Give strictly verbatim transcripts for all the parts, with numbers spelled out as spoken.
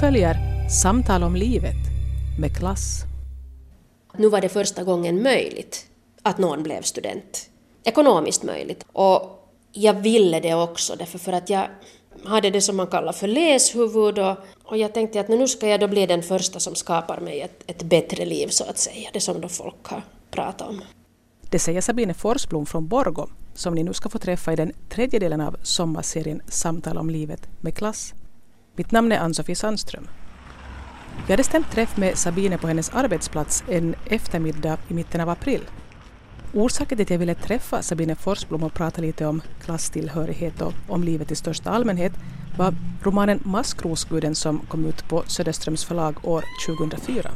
följer Samtal om livet med klass. Nu var det första gången möjligt att någon blev student. Ekonomiskt möjligt. Och jag ville det också därför för att jag hade det som man kallar för läshuvud. Och, och jag tänkte att nu ska jag då bli den första som skapar mig ett, ett bättre liv så att säga. Det som då folk har pratat om. Det säger Sabine Forsblom från Borgå, som ni nu ska få träffa i den tredje delen av sommarserien Samtal om livet med klass. Mitt namn är Ann-Sofie Sandström. Jag hade stämt träff med Sabine på hennes arbetsplats en eftermiddag i mitten av april. Orsaken till att jag ville träffa Sabine Forsblom och prata lite om klasstillhörighet och om livet i största allmänhet var romanen Maskrosguden som kom ut på Söderströms förlag år tjugohundrafyra.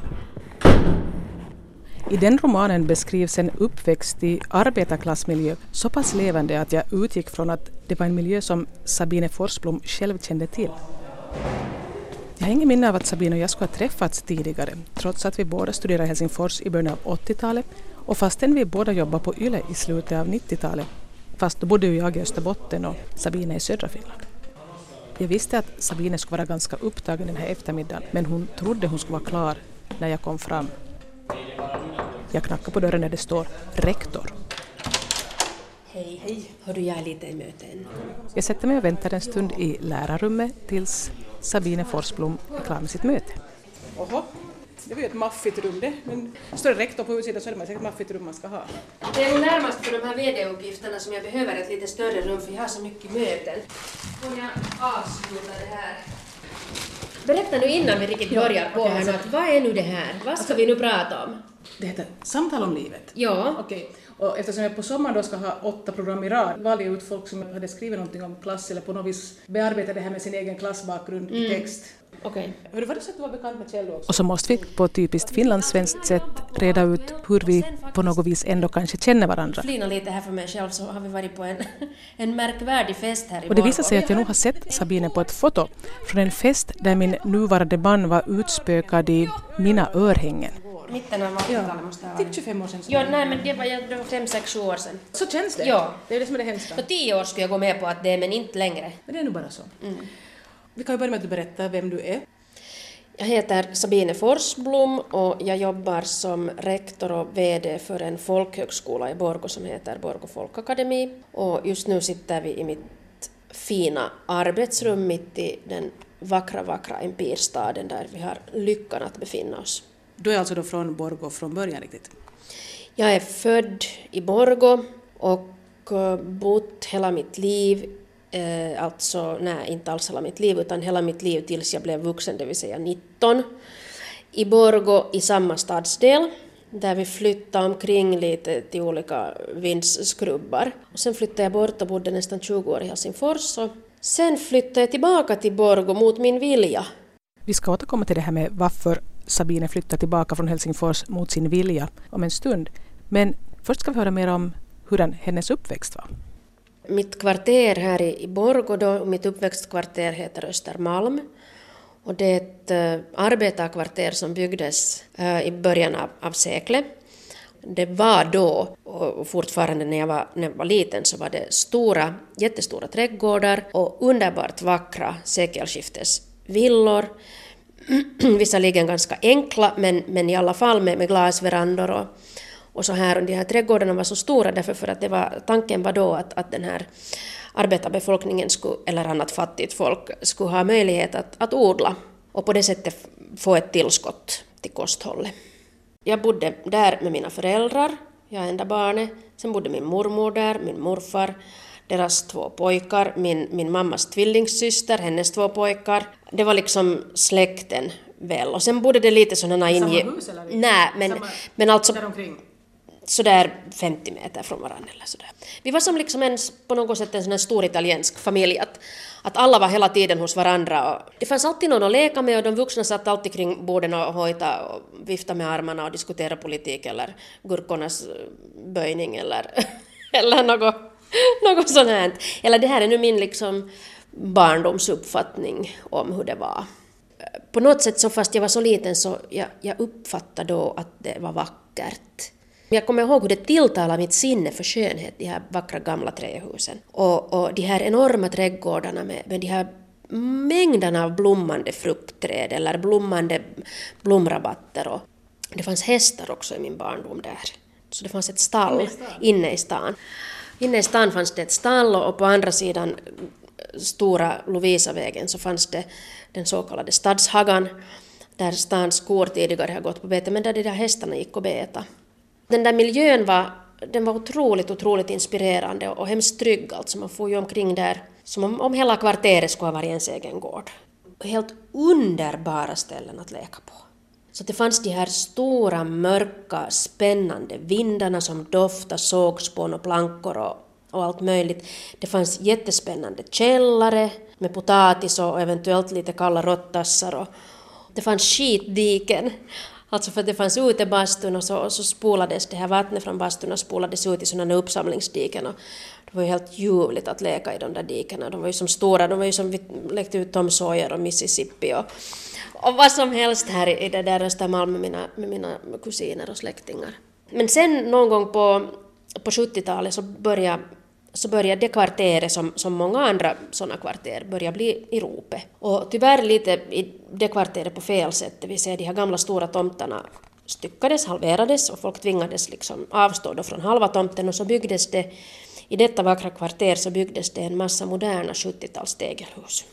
I den romanen beskrivs en uppväxt i arbetarklassmiljö så pass levande att jag utgick från att det var en miljö som Sabine Forsblom själv kände till. Jag har ingen minne av att Sabine och jag skulle ha träffats tidigare, trots att vi båda studerade i Helsingfors i början av åttiotalet och fastän vi båda jobbade på Yle i slutet av nittiotalet, fast då bodde jag i Österbotten och Sabine i södra Finland. Jag visste att Sabine skulle vara ganska upptagen den här eftermiddagen, men hon trodde hon skulle vara klar när jag kom fram. Jag knackar på dörren där det står rektor. Hej, hej. Har du jag lite i möten? Jag sätter mig och väntar en stund i lärarrummet tills Sabine Forsblom är klar med sitt möte. Oho, det var ju ett maffigt rum det. Men står det rektor på utsidan så är det säkert ett maffigt rum man ska ha. Det är närmast för de här vd-uppgifterna som jag behöver ett lite större rum för jag har så mycket möten. Och jag avslutar det här. Berätta nu innan vi riktigt börjar på här, att vad är nu det här? Vad ska vi nu prata om? Det heter Samtal om livet? Ja. Okej. Och eftersom jag på sommaren då ska ha åtta program i rad valde jag ut folk som hade skrivit någonting om klass eller på något vis bearbetade det här med sin egen klassbakgrund mm. i text. Okej. Hur var det så att du var bekant med källor också? Och så måste vi på typiskt finlandssvenskt sätt reda ut hur vi på något vis ändå kanske känner varandra. Flina lite här för mig själv så har vi varit på en, en märkvärdig fest här i Borgå. Och det visar sig att jag nog har sett Sabine på ett foto från en fest där min nuvarande man var utspökad i mina örhängen. Mitten av åttiotalet måste ha varit. tjugofem år sedan. Ja, nej, men det var fem sex år sedan. Så känns det. Ja. Det är det som är det hemska. På tio år skulle jag gå med på att det är, men inte längre. Men det är nog bara så. Mm. Vi kan ju börja med att du berättar vem du är. Jag heter Sabine Forsblom och jag jobbar som rektor och vd för en folkhögskola i Borgå som heter Borgå Folkakademi. Och just nu sitter vi i mitt fina arbetsrum mitt i den vackra, vackra empirstaden där vi har lyckan att befinna oss. Du är alltså då från Borgå från början riktigt? Jag är född i Borgå och bott hela mitt liv, eh, alltså nej inte alls hela mitt liv utan hela mitt liv tills jag blev vuxen, det vill säga nitton, i Borgå i samma stadsdel där vi flyttade omkring lite till olika vindskrubbar. Och sen flyttade jag bort och bodde nästan tjugo år i Helsingfors och sen flyttade jag tillbaka till Borgå mot min vilja. Vi ska återkomma till det här med varför Sabine flyttar tillbaka från Helsingfors mot sin vilja om en stund. Men först ska vi höra mer om hur den, hennes uppväxt var. Mitt kvarter här i Borgå då, mitt uppväxtkvarter heter Östermalm. Och det är ett uh, arbetarkvarter som byggdes uh, i början av, av seklet. Det var då, och fortfarande när jag, var, när jag var liten, så var det stora, jättestora trädgårdar och underbart vackra sekelskiftes villor. Visserligen ganska enkla men, men i alla fall med, med glasverandor och, och så här. Och de här trädgårdarna var så stora därför för att det var, tanken var då att, att den här arbetarbefolkningen skulle, eller annat fattigt folk skulle ha möjlighet att, att odla och på det sättet få ett tillskott till kosthållet. Jag bodde där med mina föräldrar, jag är enda barnet, sen bodde min mormor där, min morfar, deras två pojkar, min, min mammas tvillingssyster, hennes två pojkar. Det var liksom släkten väl. Och sen bodde det lite sådana inge... Samma hus eller? Nej, men, samma... men alltså sådär femtio meter från varandra eller sådär. Vi var som liksom en, på något sätt en sån här stor italiensk familj. Att, att alla var hela tiden hos varandra. Och det fanns alltid någon att leka med och de vuxna satt alltid kring borden och hojta och vifta med armarna och diskutera politik eller gurkornas böjning eller, eller något. Något sånt här. Eller det här är nu min liksom barndomsuppfattning om hur det var. På något sätt så fast jag var så liten så jag, jag uppfattade då att det var vackert. Jag kommer ihåg hur det tilltalade mitt sinne för skönhet, de här vackra gamla trähusen. Och, och de här enorma trädgårdarna med, med de här mängden av blommande fruktträd eller blommande blomrabatter. Och det fanns hästar också i min barndom där. Så det fanns ett stall inne i, inne i stan. Inne i stan fanns det ett stall och på andra sidan Stora Lovisavägen så fanns det den så kallade stadshagan där stans kor tidigare har gått på bete, men där de där hästarna gick och beta. Den där miljön var, den var otroligt, otroligt inspirerande och hemskt trygg. Alltså man får ju omkring där som om, om hela kvarteret skulle ha varit ens egen gård. Helt underbara ställen att leka på. Så det fanns de här stora, mörka, spännande vindarna som doftade sågspån och plankor och, och allt möjligt. Det fanns jättespännande källare med potatis och eventuellt lite kalla råttassar. Och det fanns skitdiken. Alltså för det fanns ute bastun och så, och så spolades det här vattnet från bastun och spolades ut i sådana uppsamlingsdiken. Och det var ju helt ljuvligt att leka i de där dikerna. De var ju som stora, de var ju som vi lekte ut Tom Sawyer och Mississippi och, och vad som helst här i det där Östermalm med mina, med mina kusiner och släktingar. Men sen någon gång på, på sjuttiotalet så började, så började det kvarteret som, som många andra sådana kvarter började bli i ropet. Och tyvärr lite i det kvarteret på fel sätt, det vill säga de här gamla stora tomtarna styckades, halverades och folk tvingades liksom avstå då från halva tomten och så byggdes det. I detta vackra kvarter så byggdes det en massa moderna sjuttio-tals tegelhus.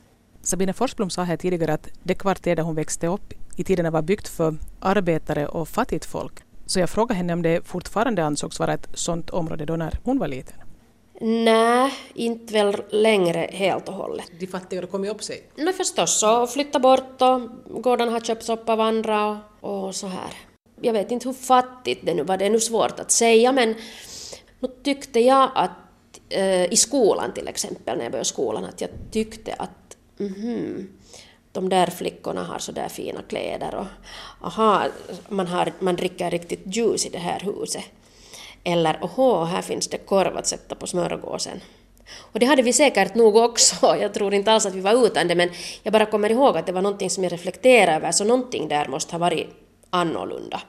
Sabine Forsblom sa här tidigare att det kvarter där hon växte upp i tiden var byggt för arbetare och fattigt folk. Så jag frågade henne om det fortfarande ansågs vara ett sånt område då när hon var liten. Nej, inte väl längre helt och hållet. De fattiga har kommit upp sig? Nej förstås, och flytta bort och gården har köpts upp av andra och, och så här. Jag vet inte hur fattigt det nu var, det är nu svårt att säga, men nu tyckte jag att i skolan till exempel, när jag började skolan, att jag tyckte att mm-hmm, de där flickorna har så där fina kläder och aha, man, har, man dricker riktigt juice i det här huset. Eller oho, här finns det korv att sätta på smörgåsen. Och det hade vi säkert nog också, jag tror inte alls att vi var utan det, men jag bara kommer ihåg att det var någonting som jag reflekterade över, så någonting där måste ha varit annorlunda.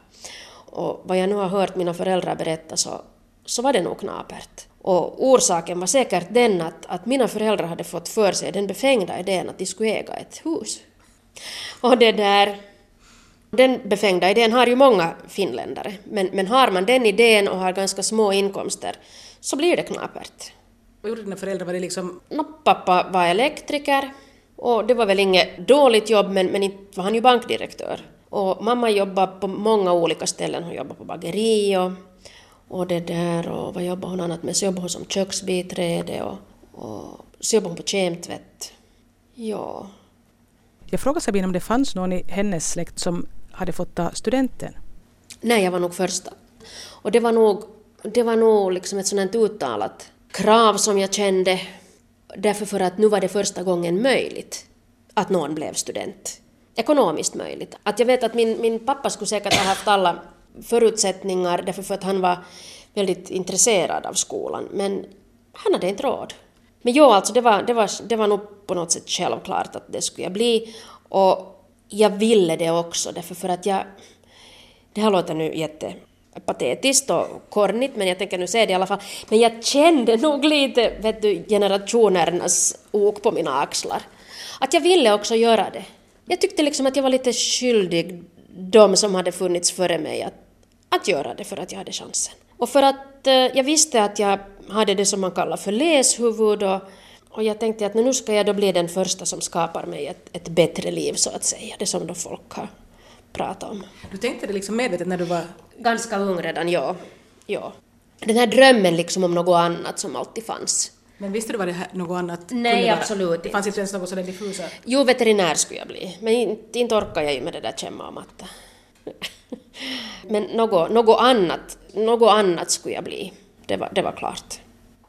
Och vad jag nu har hört mina föräldrar berätta så, så var det nog knapert. Och orsaken var säkert den att, att mina föräldrar hade fått för sig den befängda idén att de skulle äga ett hus. Och det där, den befängda idén har ju många finländare. Men, men har man den idén och har ganska små inkomster så blir det knapert. Vad gjorde dina föräldrar? Var det liksom... No, pappa var elektriker och det var väl inget dåligt jobb men, men inte var han ju bankdirektör. Och mamma jobbade på många olika ställen. Hon jobbade på bageri och... Och det där, och vad jobbar hon annat med? Så jobbar hon som köksbiträde och, och så jobbar hon på kemtvätt. Ja. Jag frågade Sabine om det fanns någon i hennes släkt som hade fått ta studenten. Nej, jag var nog första. Och det var nog, det var nog liksom ett sådant uttalat krav som jag kände. Därför för att nu var det första gången möjligt att någon blev student. Ekonomiskt möjligt. Att jag vet att min, min pappa skulle säkert ha haft alla... förutsättningar därför för att han var väldigt intresserad av skolan, men han hade inte råd. Men jo, alltså det var, det var, det var nog på något sätt självklart att det skulle jag bli, och jag ville det också därför för att jag, det här låter nu jättepatetiskt och kornigt, men jag tänker nu säga det i alla fall, men jag kände nog lite, vet du, generationernas ok på mina axlar, att jag ville också göra det. Jag tyckte liksom att jag var lite skyldig de som hade funnits före mig att, att göra det för att jag hade chansen. Och för att eh, jag visste att jag hade det som man kallar för läshuvud och, och jag tänkte att nu ska jag då bli den första som skapar mig ett, ett bättre liv så att säga. Det som då folk har pratat om. Du tänkte det liksom medvetet när du var... Ganska ung redan, ja. ja. Den här drömmen liksom om något annat som alltid fanns. Men visste du vad det här något annat? Nej, absolut inte. Det fanns inte ens något sådär diffusa? Jo, veterinär skulle jag bli. Men inte, inte orkar jag ju med det där kämma och matta. Men något, något, annat, något annat skulle jag bli. Det var, det var klart.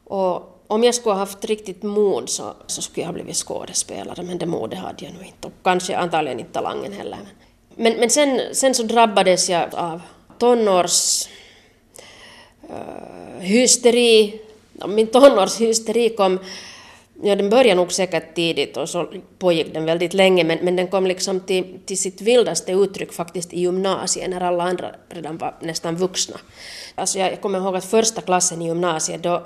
Och om jag skulle ha haft riktigt mod så, så skulle jag ha blivit skådespelare. Men det modet hade jag nog inte. Och kanske antagligen inte talangen heller. Men, men sen, sen så drabbades jag av tonårs uh, hysteri. Min tonårshysteri kom, ja, den började nog säkert tidigt och så pågick den väldigt länge, men, men den kom liksom till, till sitt vildaste uttryck faktiskt i gymnasiet när alla andra redan var nästan vuxna. Alltså jag kommer ihåg att första klassen i gymnasiet, då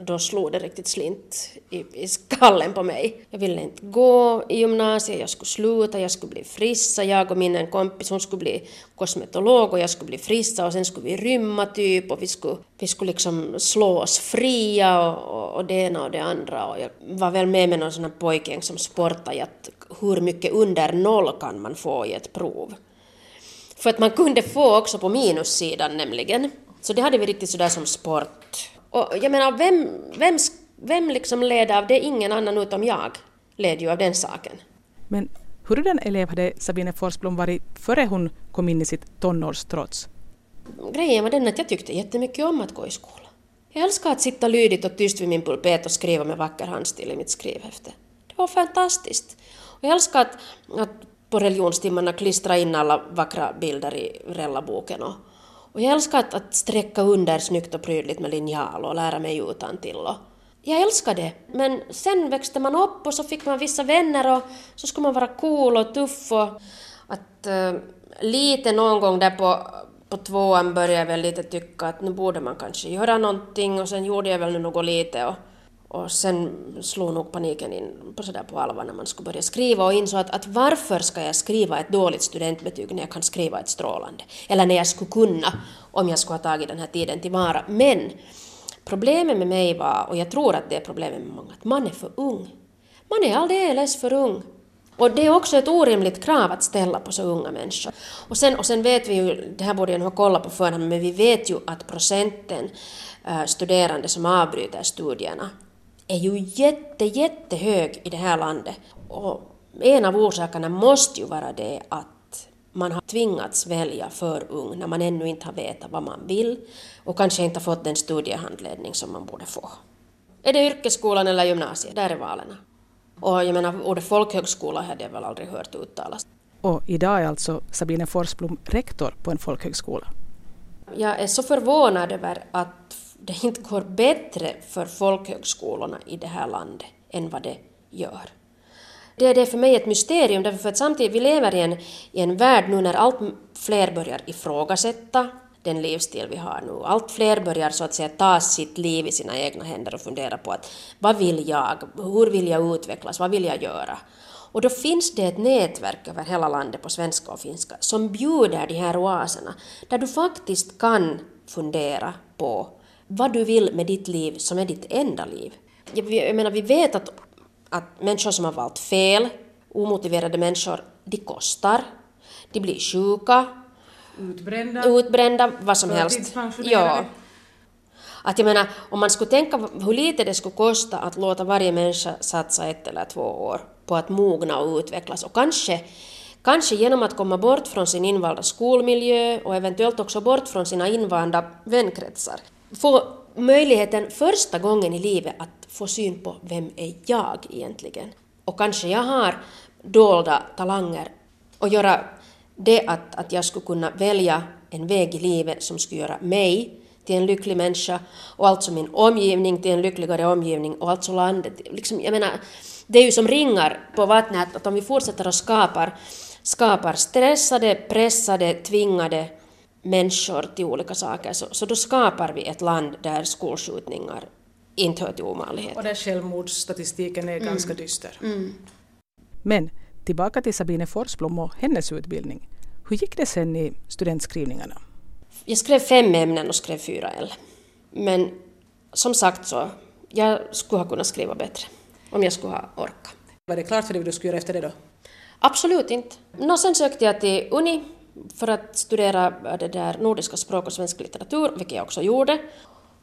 då slog det riktigt slint i, i skallen på mig. Jag ville inte gå i gymnasiet, jag skulle sluta, jag skulle bli frissa. Jag och min kompis, hon skulle bli kosmetolog och jag skulle bli frissa. Och sen skulle vi rymma typ och vi skulle, vi skulle liksom slå oss fria och, och, och det ena och det andra. Och jag var väl med med någon sån här pojkgäng som sportade att hur mycket under noll kan man få i ett prov. För att man kunde få också på minussidan nämligen. Så det hade vi riktigt sådär som sport. Och jag menar, vem, vem, vem liksom led av det? Ingen annan utom jag led ju av den saken. Men hur den elev hade Sabine Forsblom varit före hon kom in i sitt tonårstrots? Grejen var den att jag tyckte jättemycket om att gå i skolan. Jag älskade att sitta lydigt och tyst vid min pulpet och skriva med vacker handstil i mitt skrivhäfte. Det var fantastiskt. Och jag älskade att, att på religionstimmarna klistra in alla vackra bilder i rellaboken och Och jag älskar att, att sträcka under snyggt och prydligt med linjal och lära mig utantill. Och jag älskar det. Men sen växte man upp och så fick man vissa vänner och så skulle man vara cool och tuff. Och att, äh, lite någon gång där på, på tvåan började jag väl lite tycka att nu borde man kanske göra någonting. Och sen gjorde jag väl något lite. Och, och sen slog nog paniken in på, sådär på allvar när man skulle börja skriva och insåg att, att varför ska jag skriva ett dåligt studentbetyg när jag kan skriva ett strålande? Eller när jag skulle kunna, om jag skulle ha tagit den här tiden till vara. Men problemet med mig var, och jag tror att det är problemet med många, att man är för ung. Man är alldeles för ung. Och det är också ett orimligt krav att ställa på så unga människor. Och sen, och sen vet vi ju, det här borde jag nog kolla på förhand, men vi vet ju att procenten studerande som avbryter studierna är ju jätte, jättehög i det här landet. Och en av orsakerna måste ju vara det att man har tvingats välja för ung när man ännu inte har vetat vad man vill och kanske inte har fått den studiehandledning som man borde få. Är det yrkesskolan eller gymnasiet? Där är valen. Och jag menar, ordet folkhögskola hade jag väl aldrig hört uttalas. Och idag är alltså Sabine Forsblom rektor på en folkhögskola. Jag är så förvånad över att det inte går bättre för folkhögskolorna i det här landet än vad det gör. Det är det för mig ett mysterium, därför att samtidigt vi lever i en, i en värld nu när allt fler börjar ifrågasätta den livsstil vi har nu. Allt fler börjar så att säga ta sitt liv i sina egna händer och fundera på att vad vill jag, hur vill jag utvecklas, vad vill jag göra? Och då finns det ett nätverk över hela landet på svenska och finska som bjuder de här oaserna där du faktiskt kan fundera på vad du vill med ditt liv som är ditt enda liv. Jag, jag menar, vi vet att, att människor som har valt fel, omotiverade människor, de kostar, de blir sjuka, utbrända, utbrända vad som helst. Ja. Att jag menar, om man skulle tänka hur lite det skulle kosta att låta varje människa satsa ett eller två år på att mogna och utvecklas och kanske Kanske genom att komma bort från sin invanda skolmiljö och eventuellt också bort från sina invanda vänkretsar. Få möjligheten första gången i livet att få syn på vem är jag egentligen. Och kanske jag har dolda talanger och göra det att, att jag skulle kunna välja en väg i livet som skulle göra mig till en lycklig människa och alltså min omgivning till en lyckligare omgivning och alltså landet. Liksom, jag menar, det är ju som ringar på vattnet att om vi fortsätter att skapa skapar stressade, pressade, tvingade människor till olika saker så, så då skapar vi ett land där skolskjutningar inte hör till omanlighet. Och där självmordsstatistiken är mm. ganska dyster. Mm. Men tillbaka till Sabine Forsblom och hennes utbildning. Hur gick det sen i studentskrivningarna? Jag skrev fem ämnen och skrev fyra L. Men som sagt så, jag skulle ha kunnat skriva bättre om jag skulle ha orkat. Var det klart för dig vad du skulle göra efter det då? Absolut inte. No, sen sökte jag till Uni för att studera det där nordiska språk och svensk litteratur, vilket jag också gjorde.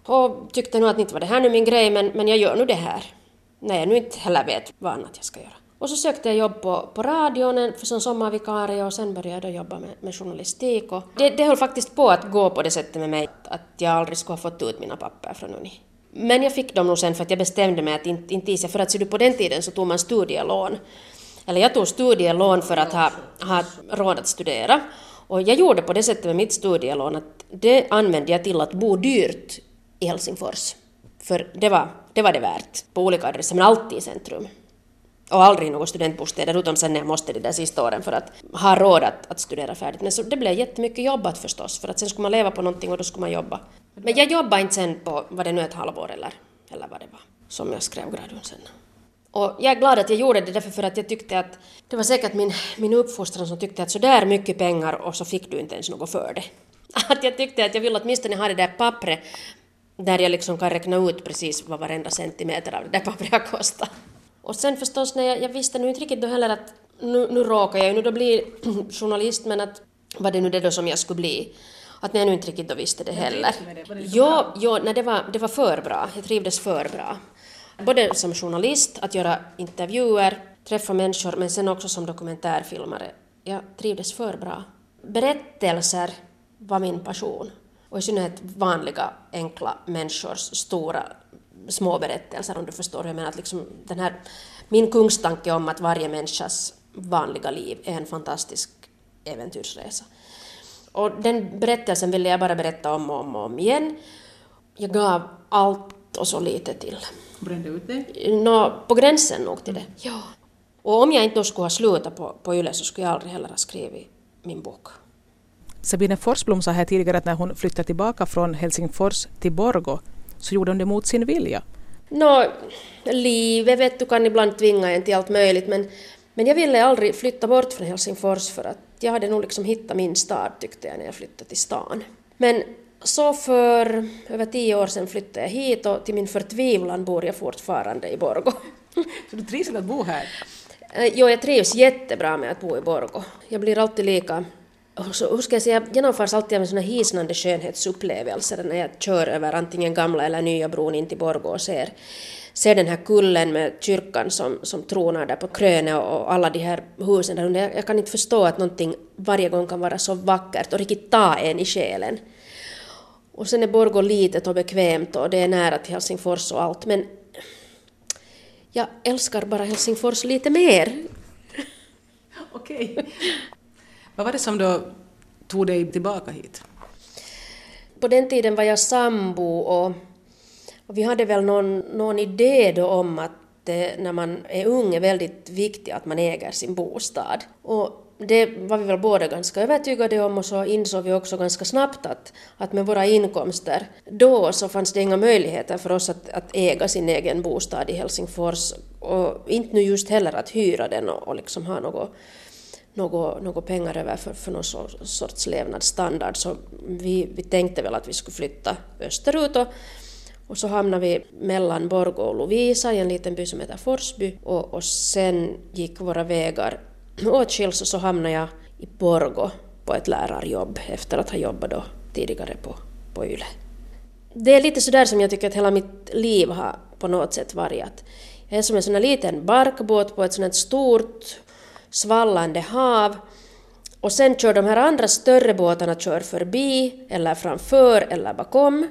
Och tyckte nog att det inte var det här nu min grej, men, men jag gör nu det här. Nej, jag nu inte heller vet vad annat jag ska göra. Och så sökte jag jobb på, på radion för som sommarvikarie och sen började jag jobba med, med journalistik. Och det, det höll faktiskt på att gå på det sättet med mig att jag aldrig skulle ha fått ut mina papper från Uni. Men jag fick dem nog sen för att jag bestämde mig att inte, inte isa. För att så du på den tiden så tog man studielån. Eller jag tog studielån för att ha, ha råd att studera. Och jag gjorde på det sättet med mitt studielån att det använde jag till att bo dyrt i Helsingfors. För det var det, var det värt på olika adresser, men alltid i centrum. Och aldrig några studentbostäder utom sen när jag måste det där sista åren för att ha råd att, att studera färdigt. Men så det blev jättemycket jobbat förstås för att sen skulle man leva på någonting och då skulle man jobba. Men jag jobbade inte sen på, var det nu ett halvår eller, eller eller vad det var som jag skrev gradun sen. Och jag är glad att jag gjorde det därför för att jag tyckte att det var säkert min, min uppfostran som tyckte att så där mycket pengar och så fick du inte ens något för det. Att jag tyckte att jag ville åtminstone ha det där pappret där jag liksom kan räkna ut precis vad varenda centimeter av det där pappret kostar. Och sen förstås när jag, jag visste nu inte riktigt då heller att nu, nu råkar jag ju nu då bli journalist, men att vad det nu det då som jag skulle bli. Att jag nu inte riktigt då visste det heller. Jo, jo nej, det, var, det var för bra. Jag trivdes för bra. Både som journalist, att göra intervjuer, träffa människor, men sen också som dokumentärfilmare. Jag trivdes för bra. Berättelser var min passion. Och i synnerhet vanliga, enkla människors stora, små berättelser, om du förstår hur jag menar. Att liksom den här, min kungstanke om att varje människas vanliga liv är en fantastisk äventyrsresa. Och den berättelsen ville jag bara berätta om och om, om igen. Jag gav allt och så lite till. Brände ut det? Nå, på gränsen nog till det. Mm. Ja. Och om jag inte skulle ha slutat på, på Yle så skulle jag aldrig heller ha skrivit min bok. Sabine Forsblom sa här tidigare att när hon flyttade tillbaka från Helsingfors till Borgå så gjorde hon det mot sin vilja. Nå, livet vet du kan ibland tvinga en till allt möjligt, men... Men jag ville aldrig flytta bort från Helsingfors för att jag hade nog liksom hittat min stad tyckte jag när jag flyttade till stan. Men så för över tio år sedan flyttade jag hit och till min förtvivlan bor jag fortfarande i Borgå. Så du trivs att bo här? Jo, jag trivs jättebra med att bo i Borgå. Jag blir alltid lika, så, hur ska jag säga, jag genomförs alltid med såna hisnande skönhetsupplevelser när jag kör över antingen gamla eller nya bron in till Borgå och ser. ser den här kullen med kyrkan som, som tronar där på krönet och alla de här husen där. Jag, jag kan inte förstå att någonting varje gång kan vara så vackert och riktigt ta en i själen. Och sen är Borgå litet och bekvämt och det är nära till Helsingfors och allt. Men jag älskar bara Helsingfors lite mer. Okej. Okay. Vad var det som då tog dig tillbaka hit? På den tiden var jag sambo och... Och vi hade väl någon, någon idé då om att eh, när man är ung är väldigt viktigt att man äger sin bostad. Och det var vi väl båda ganska övertygade om och så insåg vi också ganska snabbt att, att med våra inkomster då så fanns det inga möjligheter för oss att, att äga sin egen bostad i Helsingfors. Och inte nu just heller att hyra den och, och liksom ha något, något, något pengar över för, för någon sorts levnadsstandard. Så vi, vi tänkte väl att vi skulle flytta österut och... Och så hamnade vi mellan Borgå och Lovisa i en liten by som heter Forsby. Och, och sen gick våra vägar åtskiljs och så hamnade jag i Borgå på ett lärarjobb efter att ha jobbat då tidigare på, på Yle. Det är lite sådär som jag tycker att hela mitt liv har på något sätt varit. Att jag är som en sån här liten barkbåt på ett sånt stort svallande hav. Och sen kör de här andra större båtarna kör förbi eller framför eller bakom.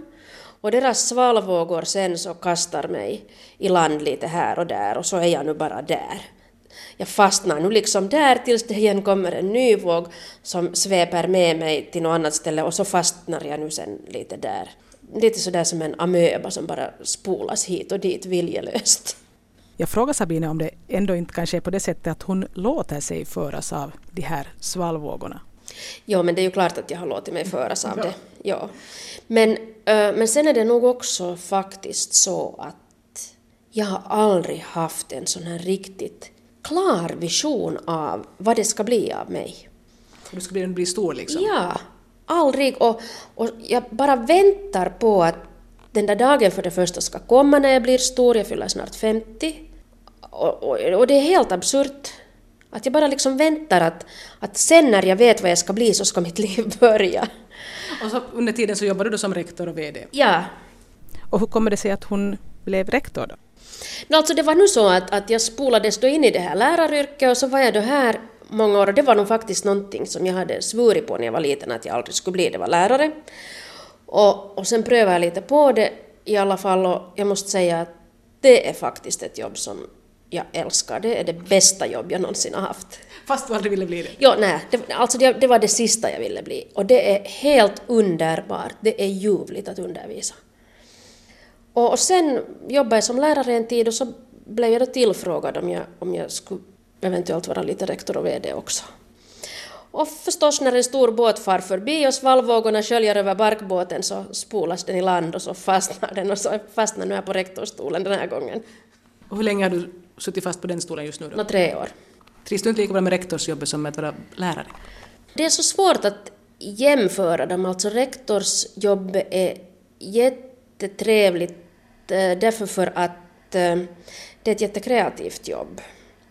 Och deras svalvågor sen så kastar mig i land lite här och där och så är jag nu bara där. Jag fastnar nu liksom där tills det igen kommer en ny våg som sveper med mig till något annat ställe och så fastnar jag nu sen lite där. Lite sådär som en amöba som bara spolas hit och dit viljelöst. Jag frågar Sabine om det ändå inte kanske är på det sättet att hon låter sig föras av de här svalvågorna. Ja, men det är ju klart att jag har låtit mig föras av det. Ja. Men, äh, men sen är det nog också faktiskt så att jag har aldrig haft en sån här riktigt klar vision av vad det ska bli av mig. Du ska bli, bli stor liksom? Ja, aldrig. Och, och jag bara väntar på att den där dagen för det första ska komma när jag blir stor. Jag fyller snart femtio. Och, och, och det är helt absurt. Att jag bara liksom väntar att, att sen när jag vet vad jag ska bli så ska mitt liv börja. Och så under tiden så jobbar du då som rektor och vd? Ja. Och hur kommer det sig att hon blev rektor då? No, alltså det var nu så att, att jag spolades då in i det här läraryrket och så var jag då här många år. Och det var nog faktiskt någonting som jag hade svurit på när jag var liten att jag aldrig skulle bli. Det var lärare. Och, och sen prövade jag lite på det i alla fall och jag måste säga att det är faktiskt ett jobb som... Jag älskar det. Det är det bästa jobb jag någonsin har haft. Fast du aldrig ville bli det? Ja, nej. Det, alltså det, det var det sista jag ville bli. Och det är helt underbart. Det är ljuvligt att undervisa. Och, och sen jobbade jag som lärare en tid och så blev jag då tillfrågad om jag, om jag skulle eventuellt vara lite rektor och vd också. Och förstås när en stor båt far förbi och svallvågorna sköljer över barkbåten så spolas den i land och så fastnar den. Och så fastnar nu här på rektorstolen den här gången. Och hur länge har du suttit fast på den stolen just nu då? Nå, tre år. Trivs du inte lika bra med rektorsjobbet som med att vara lärare? Det är så svårt att jämföra dem. Alltså rektorsjobbet är jättetrevligt därför för att det är ett jättekreativt jobb.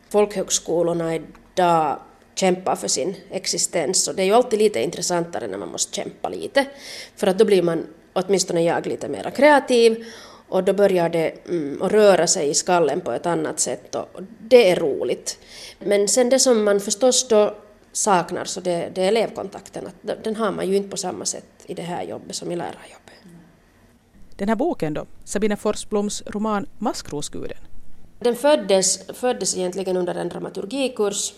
Folkhögskolorna idag kämpar för sin existens och det är ju alltid lite intressantare när man måste kämpa lite. För att då blir man, åtminstone jag, lite mer kreativ och då börjar det mm, att röra sig i skallen på ett annat sätt och, och det är roligt. Men sen det som man förstås då saknar så det, det är elevkontakten. Att den har man ju inte på samma sätt i det här jobbet som i lärarjobbet. Den här boken då, Sabine Forsbloms roman Maskrosguden. Den föddes, föddes egentligen under en dramaturgikurs.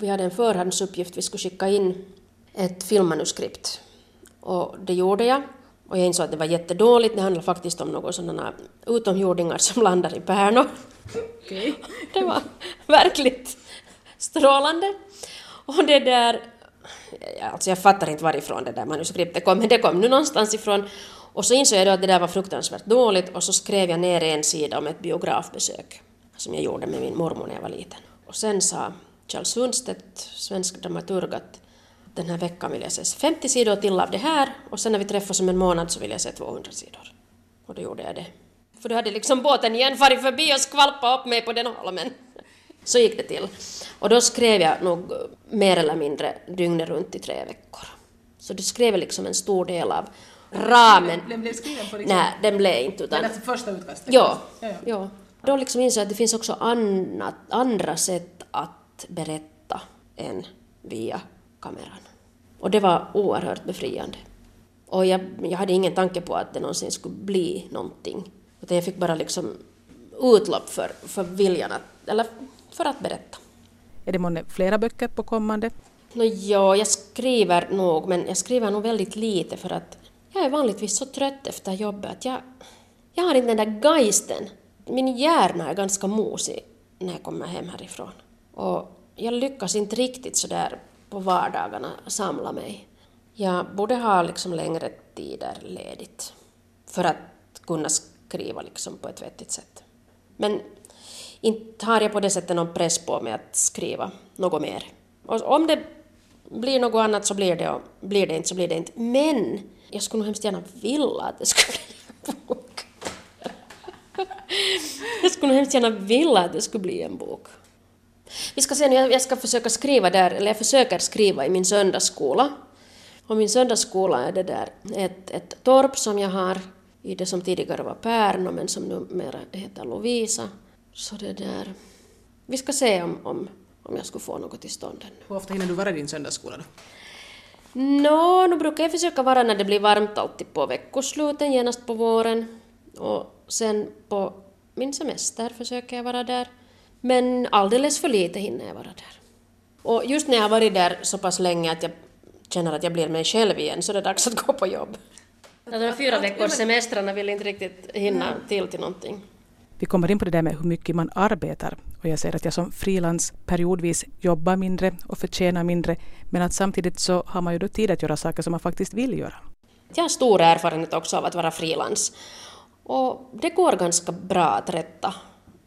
Vi hade en förhandsuppgift, vi skulle skicka in ett filmmanuskript. Och det gjorde jag. Och jag insåg att det var jättedåligt, det handlade faktiskt om några sådana utomjordingar som landar i pärnor. Okay. Det var verkligt strålande. Och det där, alltså jag fattar inte varifrån det där manuskriptet kom, men det kom nu någonstans ifrån. Och så insåg jag då att det där var fruktansvärt dåligt och så skrev jag ner en sida om ett biografbesök som jag gjorde med min mormor när jag var liten. Och sen sa Charles Sundstedt, svensk dramaturg, att den här veckan vill jag se femtio sidor till av det här och sen när vi träffas om en månad så vill jag se tvåhundra sidor. Och då gjorde jag det. För då hade liksom båten igen farit förbi och skvalpat upp mig på den holmen. Så gick det till. Och då skrev jag nog mer eller mindre dygnet runt i tre veckor. Så du skrev liksom en stor del av ramen. Den blev skriven på liksom? Nej, den blev inte. Utan... Men alltså första utkastet? Ja. Ja, ja. ja. Då liksom insåg jag att det finns också annat, andra sätt att berätta än via kameran. Och det var oerhört befriande. Och jag, jag hade ingen tanke på att det någonsin skulle bli någonting. Utan jag fick bara liksom utlopp för, för viljan att, eller för att berätta. Är det månne flera böcker på kommande? No, ja, jag skriver nog, men jag skriver nog väldigt lite för att jag är vanligtvis så trött efter jobbet att jag, jag har inte den där geisten. Min hjärna är ganska mosig när jag kommer hem härifrån. Och jag lyckas inte riktigt så där på vardagarna samla mig. Jag borde ha liksom längre tider ledigt för att kunna skriva liksom på ett vettigt sätt. Men inte har jag på det sättet någon press på mig att skriva något mer. Och om det blir något annat så blir det, och blir det inte så blir det inte. Men jag skulle nog hemskt gärna vilja att det skulle bli en bok. Jag skulle nog hemskt gärna vilja att det skulle bli en bok. Vi ska se nu, jag ska försöka skriva där, eller jag försöker skriva i min söndagsskola. Och min söndagsskola är det där ett, ett torp som jag har i det som tidigare var Pärno men som numera heter Lovisa. Så det där, vi ska se om, om, om jag skulle få något i stånd. Hur ofta hinner du vara i din söndagsskola då? Nå, no, nu brukar jag försöka vara när det blir varmt alltid på veckosluten, genast på våren. Och sen på min semester försöker jag vara där. Men alldeles för lite hinner jag vara där. Och just när jag har varit där så pass länge att jag känner att jag blir mig själv igen så det är dags att gå på jobb. De fyra veckors semestrarna vill inte riktigt hinna till till någonting. Vi kommer in på det där med hur mycket man arbetar och jag säger att jag som frilans periodvis jobbar mindre och förtjänar mindre men att samtidigt så har man ju då tid att göra saker som man faktiskt vill göra. Jag har stor erfarenhet också av att vara frilans och det går ganska bra att rätta,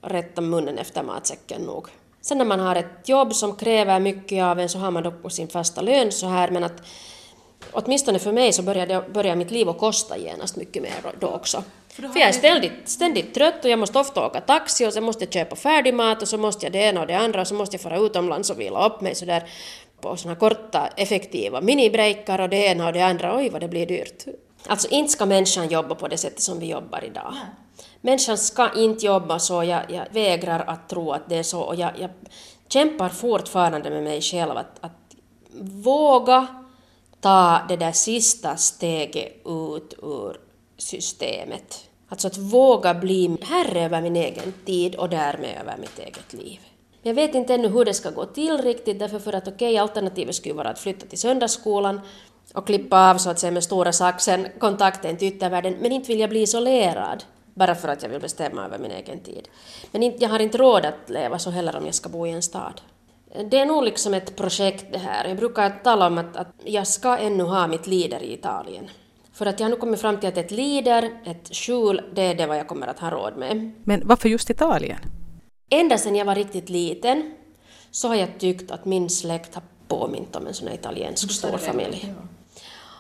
rätta munnen efter matsäcken nog. Sen när man har ett jobb som kräver mycket av en så har man dock sin fasta lön så här men att åtminstone för mig så började, började mitt liv att kosta genast mycket mer då också. För, för jag är ständigt, ständigt trött och jag måste ofta åka taxi och så måste jag köpa färdigmat och så måste jag det ena och det andra och så måste jag fara utomlands och vila upp mig så där på såna korta effektiva minibreakar och det ena och det andra. Oj vad det blir dyrt. Alltså inte ska människan jobba på det sättet som vi jobbar idag. Nej. Människan ska inte jobba så jag, jag vägrar att tro att det är så och jag, jag kämpar fortfarande med mig själv att, att våga ta det där sista steget ut ur systemet. Alltså att våga bli herre över min egen tid och därmed över mitt eget liv. Jag vet inte ännu hur det ska gå till riktigt därför för att okej, alternativet skulle vara att flytta till söndagsskolan och klippa av så att säga med stora saxen kontakten till yttervärlden men inte vill jag bli isolerad bara för att jag vill bestämma över min egen tid. Men jag har inte råd att leva så heller om jag ska bo i en stad. Det är nog liksom ett projekt det här. Jag brukar tala om att, att jag ska ännu ha mitt lider i Italien. För att jag har nu kommit fram till att ett lider, ett skjul, det är det vad jag kommer att ha råd med. Men varför just Italien? Ända sedan jag var riktigt liten så har jag tyckt att min släkt har påmint om en sån här italiensk storfamilj.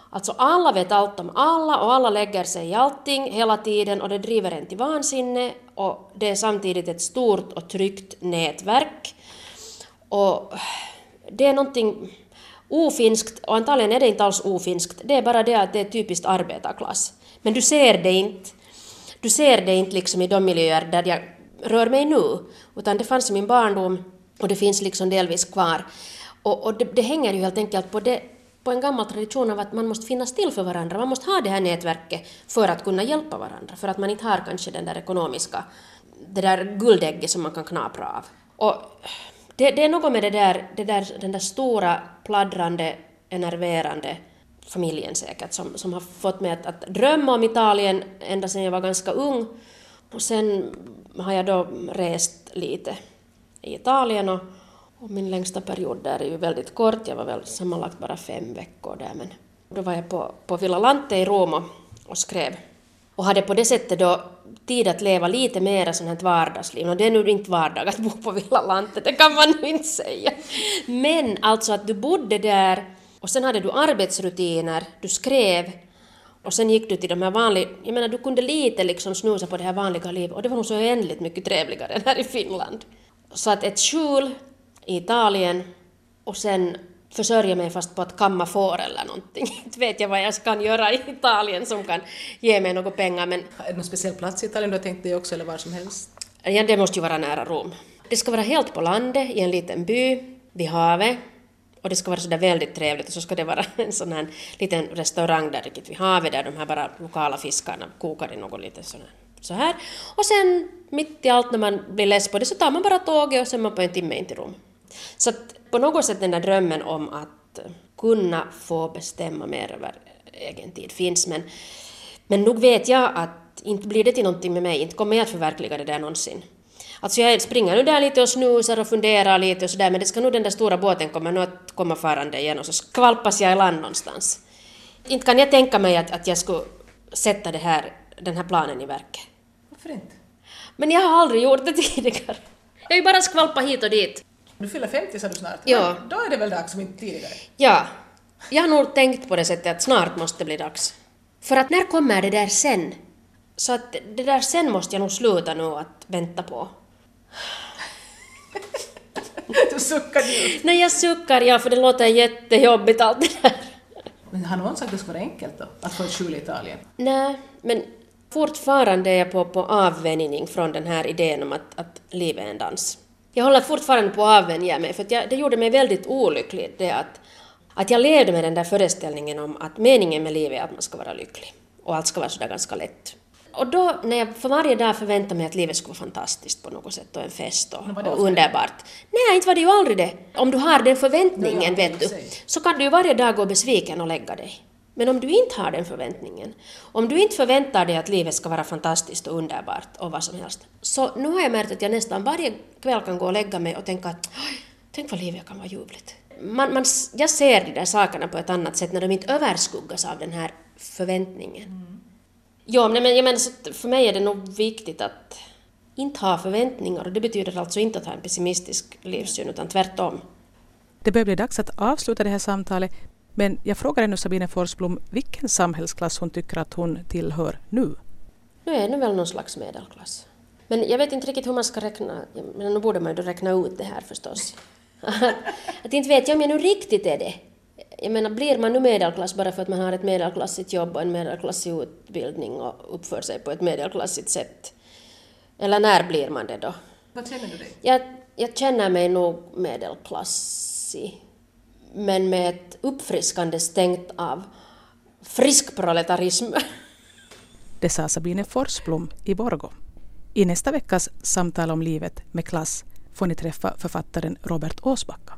Alltså alla vet allt om alla och alla lägger sig i allting hela tiden och det driver en till vansinne. Och det är samtidigt ett stort och tryggt nätverk. Och det är någonting ofinskt, och antagligen är det inte alls ofinskt, det är bara det att det är typiskt arbetarklass. Men du ser det inte, du ser det inte liksom i de miljöer där jag rör mig nu, utan det fanns i min barndom och det finns liksom delvis kvar. Och, och det, det hänger ju helt enkelt på, det, på en gammal tradition av att man måste finnas till för varandra, man måste ha det här nätverket för att kunna hjälpa varandra, för att man inte har kanske den där ekonomiska, det där guldägget som man kan knapra av. Och Det, det är något med det där, det där, den där stora, pladdrande, enerverande familjen säkert som, som har fått mig att, att drömma om Italien ända sedan jag var ganska ung. Och sen har jag då rest lite i Italien och, och min längsta period där är ju väldigt kort. Jag var väl sammanlagt bara fem veckor där, men då var jag på, på Villa Lante i Roma och skrev. Och hade på det sättet då tid att leva lite mer sån här vardagsliv. Och det är nu inte vardag att bo på Villa Lante, det kan man nu inte säga. Men alltså att du bodde där och sen hade du arbetsrutiner, du skrev och sen gick du till de här vanliga... Jag menar, du kunde lite liksom snusa på det här vanliga livet och det var nog så oändligt mycket trevligare än här i Finland. Så att ett skjul i Italien och sen... försörja mig fast på att kamma får eller någonting. Inte vet jag vad jag ska göra i Italien som kan ge mig några pengar. Men... är det någon speciell plats i Italien du har tänkt dig också eller var som helst? Ja, det måste ju vara nära Rom. Det ska vara helt på landet i en liten by vid havet. Och det ska vara sådär väldigt trevligt. Och så ska det vara en sån här liten restaurang där riktigt vid havet där de här bara lokala fiskarna kokar i något lite sån här. Så här. Och sen mitt i allt när man blir less på det så tar man bara tåget och sen man på en timme in till Rom. Så att på något sätt den där drömmen om att kunna få bestämma mer över egen tid finns. Men, men nog vet jag att inte blir det till någonting med mig. Inte kommer jag att förverkliga det där någonsin. Alltså jag springer nu där lite och snusar och funderar lite och sådär. Men det ska nog den där stora båten komma, nu att komma farande igen och så skvalpas jag i land någonstans. Inte kan jag tänka mig att, att jag skulle sätta det här, den här planen i verket. Varför inte? Men jag har aldrig gjort det tidigare. Jag är bara skvalpa hit och dit. Du fyller femtio så du snart. Ja. Då är det väl dags som inte tidigare. Ja, jag har nog tänkt på det sättet att snart måste det bli dags. För att när kommer det där sen? Så att det där sen måste jag nog sluta nu att vänta på. Du suckar ju. Nej, jag suckar, ja, för det låter jättejobbigt allt det där. Men har någon sagt att det skulle vara enkelt då? Att få ett skjul i Italien? Nej, men fortfarande är jag på, på avvänjning från den här idén om att, att livet är en dans. Jag håller fortfarande på att avvänja mig, för att jag, det gjorde mig väldigt olycklig det att, att jag levde med den där föreställningen om att meningen med livet är att man ska vara lycklig och allt ska vara sådär ganska lätt. Och då när jag för varje dag förväntade mig att livet skulle vara fantastiskt på något sätt och en fest och, och underbart. Nej, inte var det ju aldrig det. Om du har den förväntningen, ja, ja, vet du, så kan du ju varje dag gå besviken och lägga dig. Men om du inte har den förväntningen, om du inte förväntar dig att livet ska vara fantastiskt och underbart och vad som helst. Så nu har jag märkt att jag nästan varje kväll kan gå och lägga mig och tänka att tänk vad livet kan vara ljuvligt. Man, man, jag ser de där sakerna på ett annat sätt när de inte överskuggas av den här förväntningen. Mm. Ja, men jag menar, så för mig är det nog viktigt att inte ha förväntningar, och det betyder alltså inte att ha en pessimistisk livssyn utan tvärtom. Det börjar bli dags att avsluta det här samtalet. Men jag frågar ännu Sabine Forsblom vilken samhällsklass hon tycker att hon tillhör nu. Nu är det väl någon slags medelklass. Men jag vet inte riktigt hur man ska räkna. Men nu borde man ju räkna ut det här förstås. Att inte vet jag om jag nu riktigt är det. Jag menar, blir man nu medelklass bara för att man har ett medelklassigt jobb och en medelklassig utbildning och uppför sig på ett medelklassigt sätt? Eller när blir man det då? Vad känner du dig? Jag, jag känner mig nog medelklassig. Men med ett uppfriskande stängt av frisk proletarism. Det sa Sabine Forsblom i Borgå. I nästa veckas Samtal om livet med klass får ni träffa författaren Robert Åsbacka.